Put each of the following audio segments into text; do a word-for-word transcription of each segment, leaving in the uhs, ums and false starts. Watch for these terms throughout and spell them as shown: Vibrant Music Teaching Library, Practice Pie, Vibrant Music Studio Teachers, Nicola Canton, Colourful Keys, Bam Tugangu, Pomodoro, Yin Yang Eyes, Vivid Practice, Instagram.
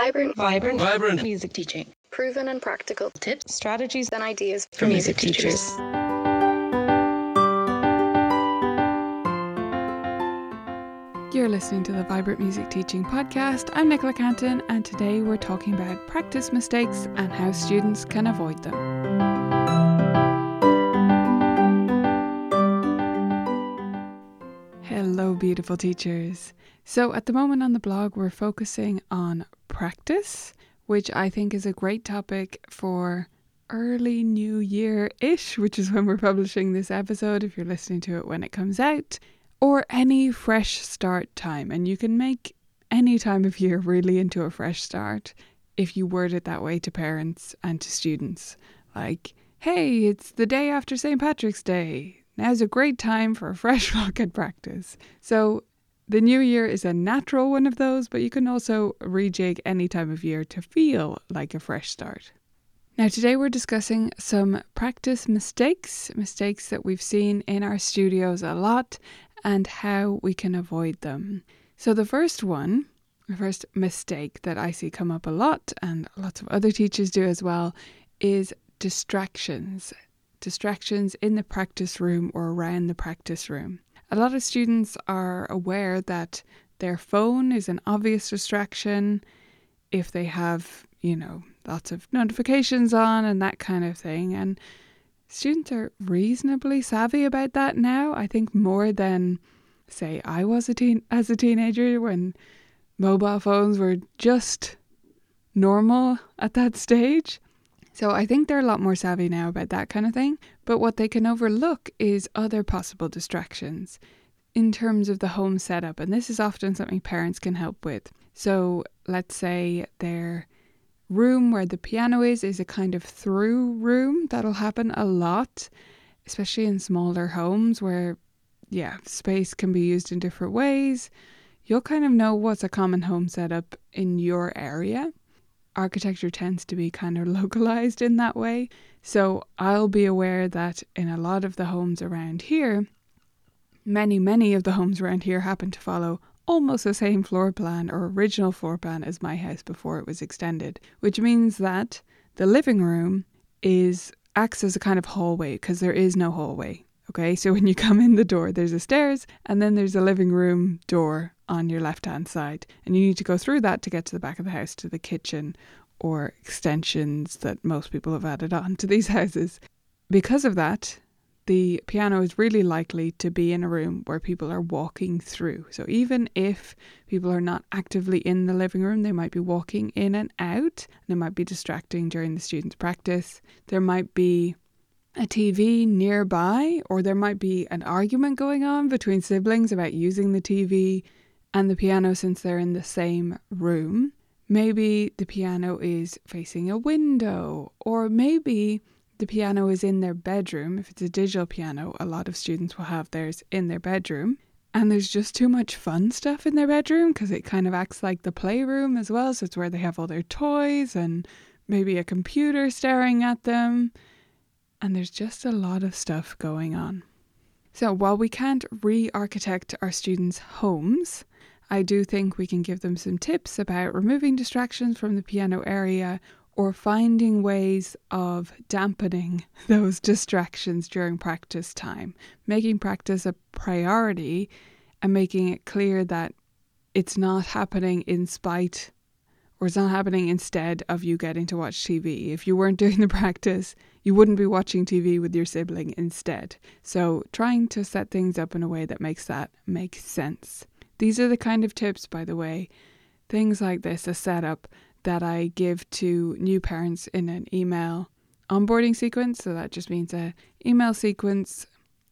Vibrant, vibrant, vibrant music teaching. Proven and practical tips, strategies, and ideas for, for music, music teachers. teachers. You're listening to the Vibrant Music Teaching Podcast. I'm Nicola Canton, and today we're talking about practice mistakes and how students can avoid them. Hello, beautiful teachers. So at the moment on the blog, we're focusing on practice, which I think is a great topic for early new year-ish, which is when we're publishing this episode, if you're listening to it when it comes out. Or any fresh start time, and you can make any time of year really into a fresh start if you word it that way to parents and to students. Like, hey, it's the day after Saint Patrick's Day. Now's a great time for a fresh look at practice. So the new year is a natural one of those, but you can also rejig any time of year to feel like a fresh start. Now, today we're discussing some practice mistakes, mistakes that we've seen in our studios a lot, and how we can avoid them. So the first one, the first mistake that I see come up a lot, and lots of other teachers do as well, is distractions. Distractions in the practice room or around the practice room. A lot of students are aware that their phone is an obvious distraction if they have, you know, lots of notifications on and that kind of thing. And students are reasonably savvy about that now. I think more than, say, I was a teen as a teenager when mobile phones were just normal at that stage. So I think they're a lot more savvy now about that kind of thing. But what they can overlook is other possible distractions in terms of the home setup. And this is often something parents can help with. So let's say they're room where the piano is is a kind of through room. That'll happen a lot, especially in smaller homes where, yeah, space can be used in different ways. You'll kind of know what's a common home setup in your area. Architecture tends to be kind of localized in that way. So I'll be aware that in a lot of the homes around here, many, many of the homes around here happen to follow almost the same floor plan or original floor plan as my house before it was extended, which means that the living room is acts as a kind of hallway because there is no hallway. Okay, so when you come in the door, there's a stairs and then there's a living room door on your left-hand side. And you need to go through that to get to the back of the house, to the kitchen or extensions that most people have added on to these houses. Because of that, the piano is really likely to be in a room where people are walking through. So even if people are not actively in the living room, they might be walking in and out, and it might be distracting during the student's practice. There might be a T V nearby, or there might be an argument going on between siblings about using the T V and the piano since they're in the same room. Maybe the piano is facing a window, or maybe the piano is in their bedroom. If it's a digital piano, a lot of students will have theirs in their bedroom. And there's just too much fun stuff in their bedroom because it kind of acts like the playroom as well. So it's where they have all their toys and maybe a computer staring at them. And there's just a lot of stuff going on. So while we can't re-architect our students' homes, I do think we can give them some tips about removing distractions from the piano area or finding ways of dampening those distractions during practice time, making practice a priority and making it clear that it's not happening in spite or it's not happening instead of you getting to watch T V. If you weren't doing the practice, you wouldn't be watching T V with your sibling instead. So trying to set things up in a way that makes that make sense. These are the kind of tips, by the way, things like this, a setup, that I give to new parents in an email onboarding sequence. So that just means a email sequence,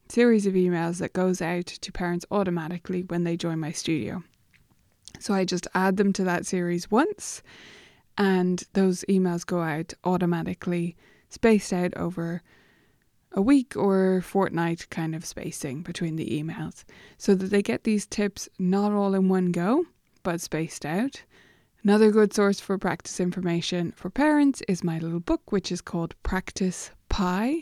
series of emails that goes out to parents automatically when they join my studio. So I just add them to that series once and those emails go out automatically, spaced out over a week or fortnight kind of spacing between the emails so that they get these tips not all in one go, but spaced out. Another good source for practice information for parents is my little book, which is called Practice Pie.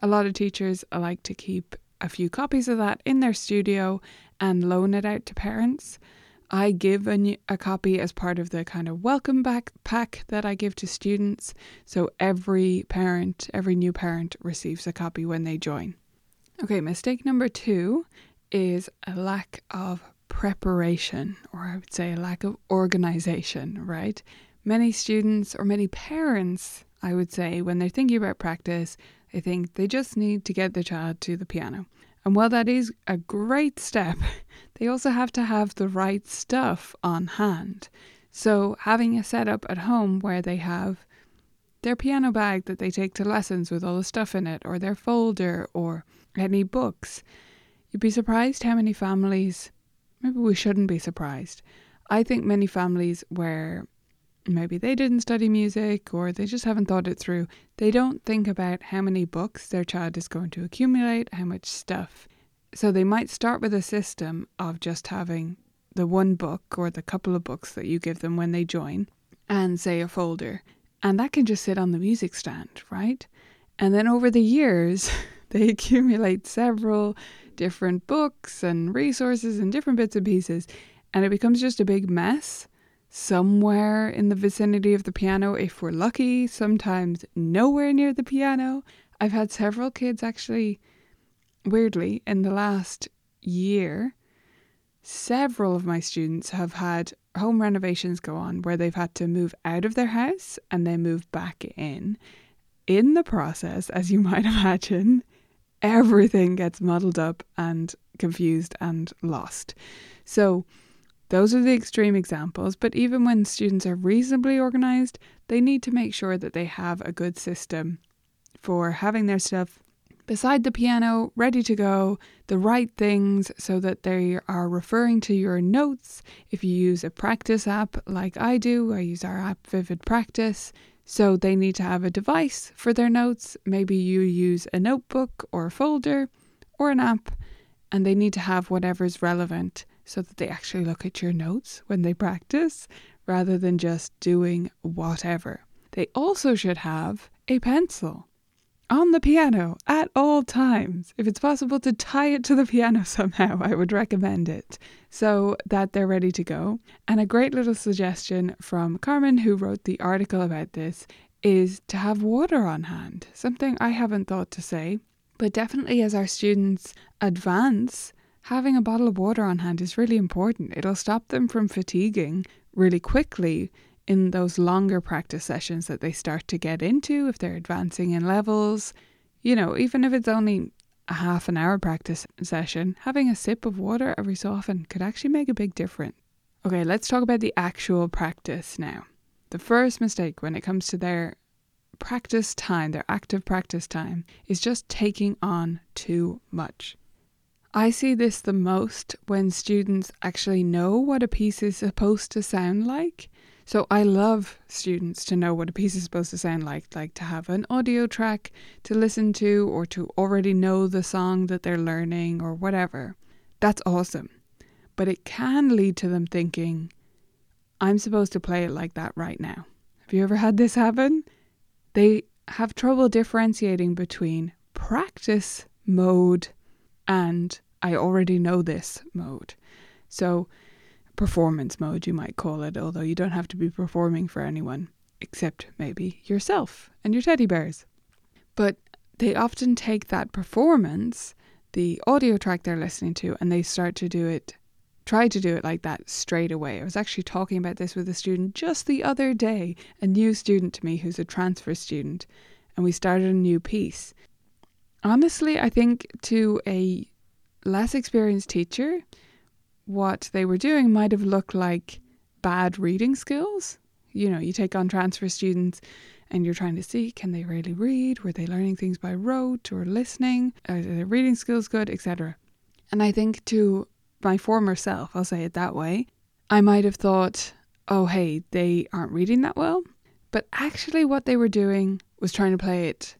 A lot of teachers like to keep a few copies of that in their studio and loan it out to parents. I give a, new, a copy as part of the kind of welcome back pack that I give to students. So every parent, every new parent receives a copy when they join. Okay, mistake number two is a lack of preparation, or I would say a lack of organisation, right? Many students or many parents, I would say, when they're thinking about practice, they think they just need to get their child to the piano. And while that is a great step, they also have to have the right stuff on hand. So having a setup at home where they have their piano bag that they take to lessons with all the stuff in it, or their folder, or any books, you'd be surprised how many families, maybe we shouldn't be surprised. I think many families where maybe they didn't study music or they just haven't thought it through, they don't think about how many books their child is going to accumulate, how much stuff. So they might start with a system of just having the one book or the couple of books that you give them when they join, and say a folder. And that can just sit on the music stand, right? And then over the years, they accumulate several different books and resources and different bits and pieces, and it becomes just a big mess. Somewhere in the vicinity of the piano, if we're lucky, sometimes nowhere near the piano. I've had several kids actually, weirdly, in the last year, several of my students have had home renovations go on where they've had to move out of their house and they move back in. In the process, as you might imagine, everything gets muddled up and confused and lost. So those are the extreme examples, but even when students are reasonably organised, they need to make sure that they have a good system for having their stuff beside the piano, ready to go, the right things, so that they are referring to your notes. If you use a practice app like I do, I use our app Vivid Practice, so they need to have a device for their notes. Maybe you use a notebook or a folder or an app, and they need to have whatever's relevant, so that they actually look at your notes when they practice rather than just doing whatever. They also should have a pencil on the piano at all times. If it's possible to tie it to the piano somehow, I would recommend it so that they're ready to go. And a great little suggestion from Carmen, who wrote the article about this, is to have water on hand. Something I haven't thought to say, but definitely as our students advance, having a bottle of water on hand is really important. It'll stop them from fatiguing really quickly in those longer practice sessions that they start to get into if they're advancing in levels. You know, even if it's only a half an hour practice session, having a sip of water every so often could actually make a big difference. Okay, let's talk about the actual practice now. The first mistake when it comes to their practice time, their active practice time, is just taking on too much. I see this the most when students actually know what a piece is supposed to sound like. So I love students to know what a piece is supposed to sound like, like to have an audio track to listen to or to already know the song that they're learning or whatever. That's awesome. But it can lead to them thinking, I'm supposed to play it like that right now. Have you ever had this happen? They have trouble differentiating between practice mode and I already know this mode. So performance mode, you might call it, although you don't have to be performing for anyone, except maybe yourself and your teddy bears. But they often take that performance, the audio track they're listening to, and they start to do it, try to do it like that straight away. I was actually talking about this with a student just the other day, a new student to me who's a transfer student, and we started a new piece. Honestly, I think to a less experienced teacher, what they were doing might have looked like bad reading skills. You know, you take on transfer students and you're trying to see, can they really read? Were they learning things by rote or listening? Are their reading skills good, et cetera? And I think to my former self, I'll say it that way, I might have thought, oh, hey, they aren't reading that well. But actually what they were doing was trying to play it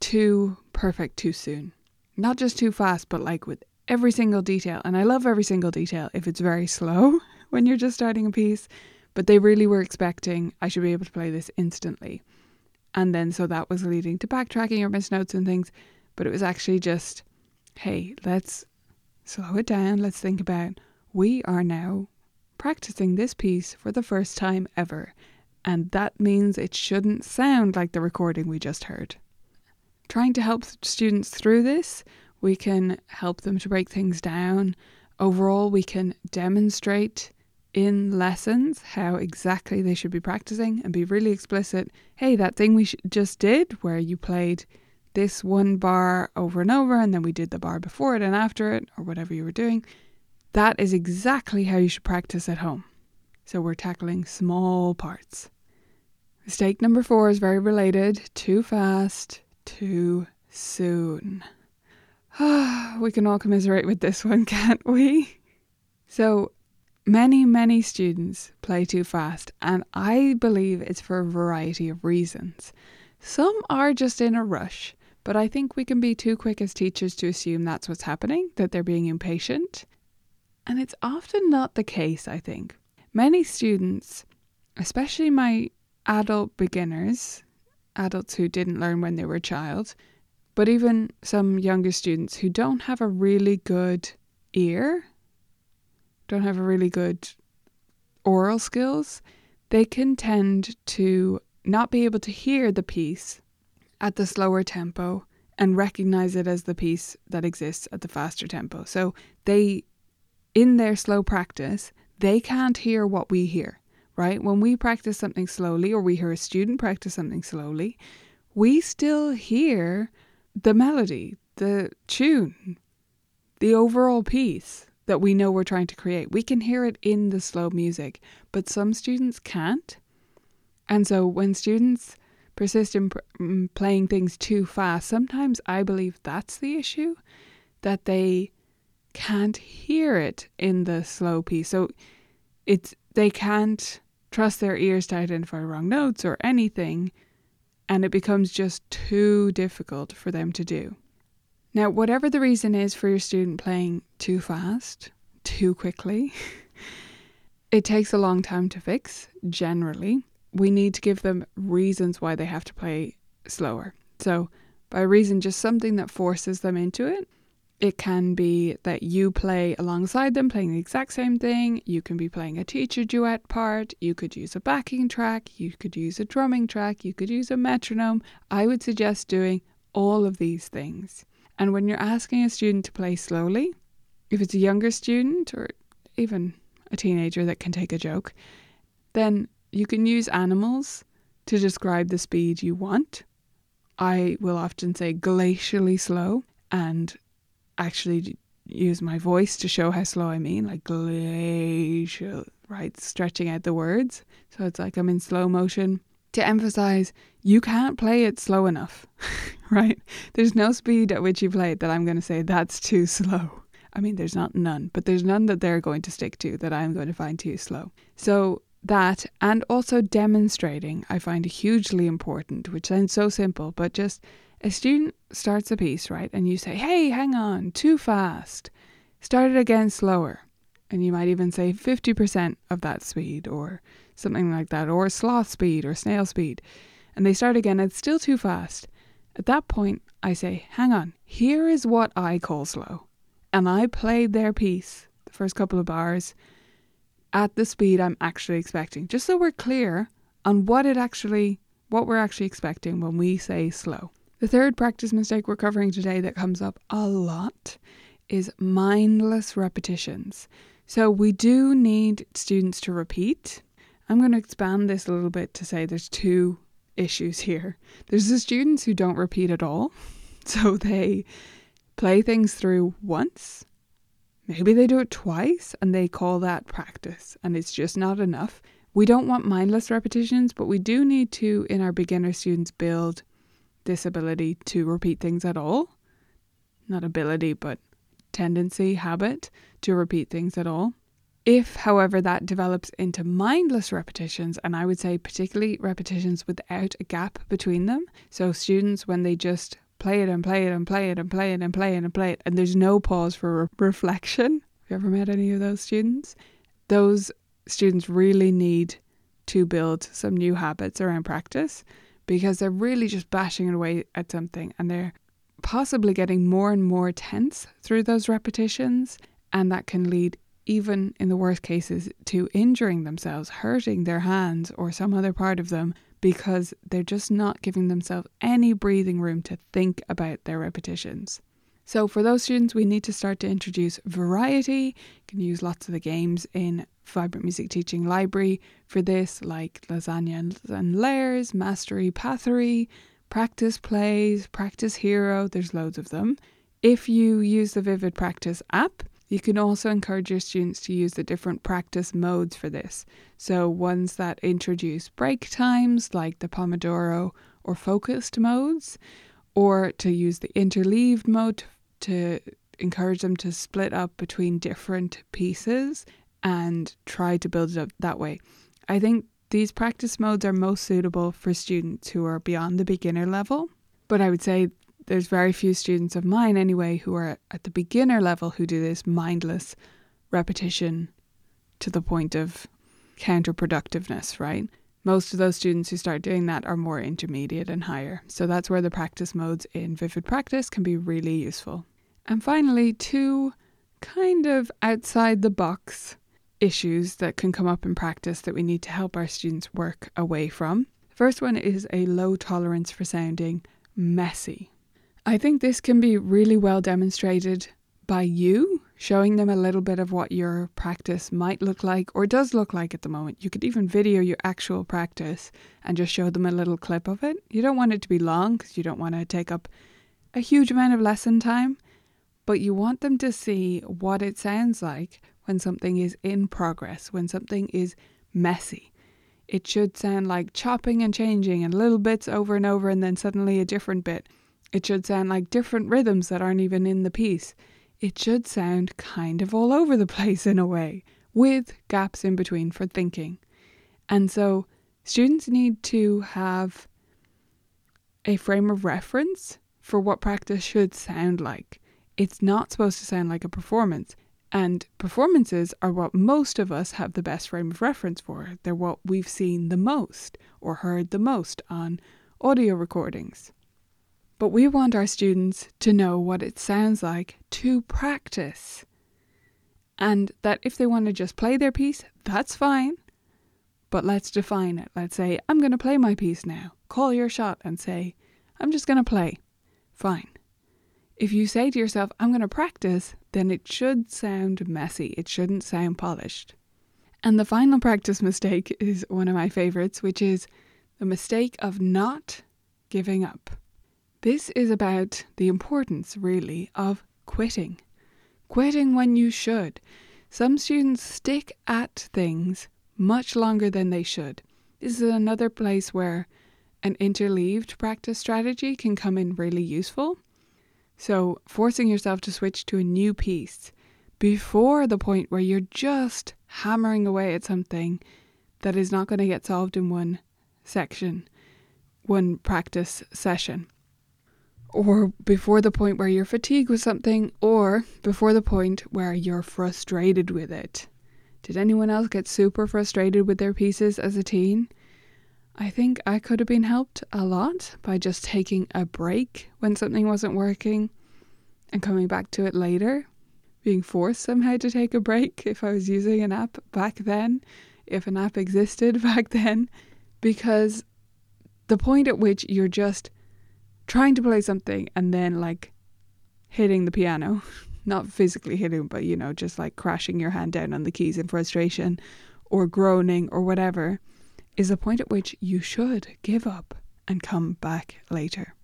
too perfect too soon. Not just too fast, but like with every single detail. And I love every single detail if it's very slow when you're just starting a piece, but they really were expecting I should be able to play this instantly. And then so that was leading to backtracking or missed notes and things, but it was actually just, hey, let's slow it down. Let's think about, we are now practicing this piece for the first time ever, and that means it shouldn't sound like the recording we just heard. Trying to help students through this, we can help them to break things down. Overall, we can demonstrate in lessons how exactly they should be practicing and be really explicit. Hey, that thing we sh- just did where you played this one bar over and over and then we did the bar before it and after it or whatever you were doing, that is exactly how you should practice at home. So we're tackling small parts. Mistake number four is very related. Too fast, too soon. We can all commiserate with this one, can't we? So many, many students play too fast, and I believe it's for a variety of reasons. Some are just in a rush, but I think we can be too quick as teachers to assume that's what's happening, that they're being impatient. And it's often not the case, I think. Many students, especially my adult beginners, adults who didn't learn when they were a child, but even some younger students who don't have a really good ear, don't have a really good oral skills, they can tend to not be able to hear the piece at the slower tempo and recognize it as the piece that exists at the faster tempo. So they, in their slow practice, they can't hear what we hear, right? When we practice something slowly or we hear a student practice something slowly, we still hear the melody, the tune, the overall piece that we know we're trying to create. We can hear it in the slow music, but some students can't. And so when students persist in pr- playing things too fast, sometimes I believe that's the issue, that they can't hear it in the slow piece. So it's they can't trust their ears to identify wrong notes or anything, and it becomes just too difficult for them to do. Now, whatever the reason is for your student playing too fast, too quickly, it takes a long time to fix, generally. We need to give them reasons why they have to play slower. So by reason, just something that forces them into it. It can be that you play alongside them, playing the exact same thing. You can be playing a teacher duet part. You could use a backing track. You could use a drumming track. You could use a metronome. I would suggest doing all of these things. And when you're asking a student to play slowly, if it's a younger student or even a teenager that can take a joke, then you can use animals to describe the speed you want. I will often say glacially slow and actually use my voice to show how slow I mean, like glacial, right? Stretching out the words. So it's like I'm in slow motion to emphasize you can't play it slow enough, right? There's no speed at which you play it that I'm going to say that's too slow. I mean, there's not none, but there's none that they're going to stick to that I'm going to find too slow. So that, and also demonstrating, I find hugely important, which sounds so simple, but just a student starts a piece, right? And you say, hey, hang on, too fast. Start it again slower. And you might even say fifty percent of that speed or something like that, or sloth speed or snail speed. And they start again, it's still too fast. At that point, I say, hang on, here is what I call slow. And I played their piece, the first couple of bars, at the speed I'm actually expecting, just so we're clear on what it actually, what we're actually expecting when we say slow. The third practice mistake we're covering today that comes up a lot is mindless repetitions. So we do need students to repeat. I'm going to expand this a little bit to say there's two issues here. There's the students who don't repeat at all. So they play things through once. Maybe they do it twice and they call that practice and it's just not enough. We don't want mindless repetitions, but we do need to, in our beginner students, build this ability to repeat things at all. Not ability, but tendency, habit to repeat things at all. If, however, that develops into mindless repetitions, and I would say particularly repetitions without a gap between them. So students, when they just play it and play it and play it and play it and play it and play it. And there's no pause for re- reflection. Have you ever met any of those students? Those students really need to build some new habits around practice because they're really just bashing it away at something and they're possibly getting more and more tense through those repetitions. And that can lead even in the worst cases, to injuring themselves, hurting their hands or some other part of them, because they're just not giving themselves any breathing room to think about their repetitions. So for those students, we need to start to introduce variety. You can use lots of the games in Vibrant Music Teaching Library for this, like Lasagna and Layers, Mastery Pathery, Practice Plays, Practice Hero. There's loads of them. If you use the Vivid Practice app, you can also encourage your students to use the different practice modes for this. So ones that introduce break times, like the Pomodoro or focused modes, or to use the interleaved mode to encourage them to split up between different pieces and try to build it up that way. I think these practice modes are most suitable for students who are beyond the beginner level, but I would say there's very few students of mine anyway who are at the beginner level who do this mindless repetition to the point of counterproductiveness, right? Most of those students who start doing that are more intermediate and higher. So that's where the practice modes in Vivid Practice can be really useful. And finally, two kind of outside the box issues that can come up in practice that we need to help our students work away from. The first one is a low tolerance for sounding messy. I think this can be really well demonstrated by you showing them a little bit of what your practice might look like or does look like at the moment. You could even video your actual practice and just show them a little clip of it. You don't want it to be long because you don't want to take up a huge amount of lesson time, but you want them to see what it sounds like when something is in progress, when something is messy. It should sound like chopping and changing and little bits over and over and then suddenly a different bit. It should sound like different rhythms that aren't even in the piece. It should sound kind of all over the place in a way, with gaps in between for thinking. And so students need to have a frame of reference for what practice should sound like. It's not supposed to sound like a performance, and performances are what most of us have the best frame of reference for. They're what we've seen the most or heard the most on audio recordings. But we want our students to know what it sounds like to practice. And that if they want to just play their piece, that's fine. But let's define it. Let's say, I'm going to play my piece now. Call your shot and say, I'm just going to play. Fine. If you say to yourself, I'm going to practice, then it should sound messy. It shouldn't sound polished. And the final practice mistake is one of my favorites, which is the mistake of not giving up. This is about the importance, really, of quitting. Quitting when you should. Some students stick at things much longer than they should. This is another place where an interleaved practice strategy can come in really useful. So forcing yourself to switch to a new piece before the point where you're just hammering away at something that is not going to get solved in one section, one practice session. Or before the point where you're fatigued with something, or before the point where you're frustrated with it. Did anyone else get super frustrated with their pieces as a teen? I think I could have been helped a lot by just taking a break when something wasn't working and coming back to it later. Being forced somehow to take a break if I was using an app back then, if an app existed back then, because the point at which you're just trying to play something and then like hitting the piano, not physically hitting, but you know, just like crashing your hand down on the keys in frustration or groaning or whatever, is a point at which you should give up and come back later.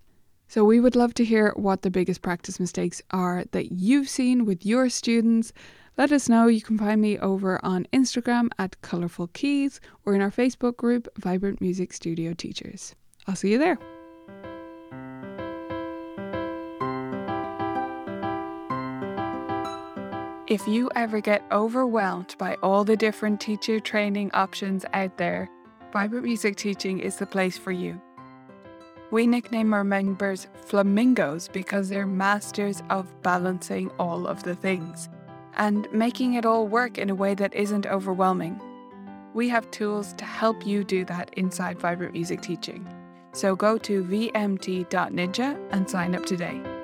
So we would love to hear what the biggest practice mistakes are that you've seen with your students. Let us know. You can find me over on Instagram at Colourful Keys or in our Facebook group, Vibrant Music Studio Teachers. I'll see you there. If you ever get overwhelmed by all the different teacher training options out there, Vibrant Music Teaching is the place for you. We nickname our members flamingos because they're masters of balancing all of the things and making it all work in a way that isn't overwhelming. We have tools to help you do that inside Vibrant Music Teaching. So go to v m t dot ninja and sign up today.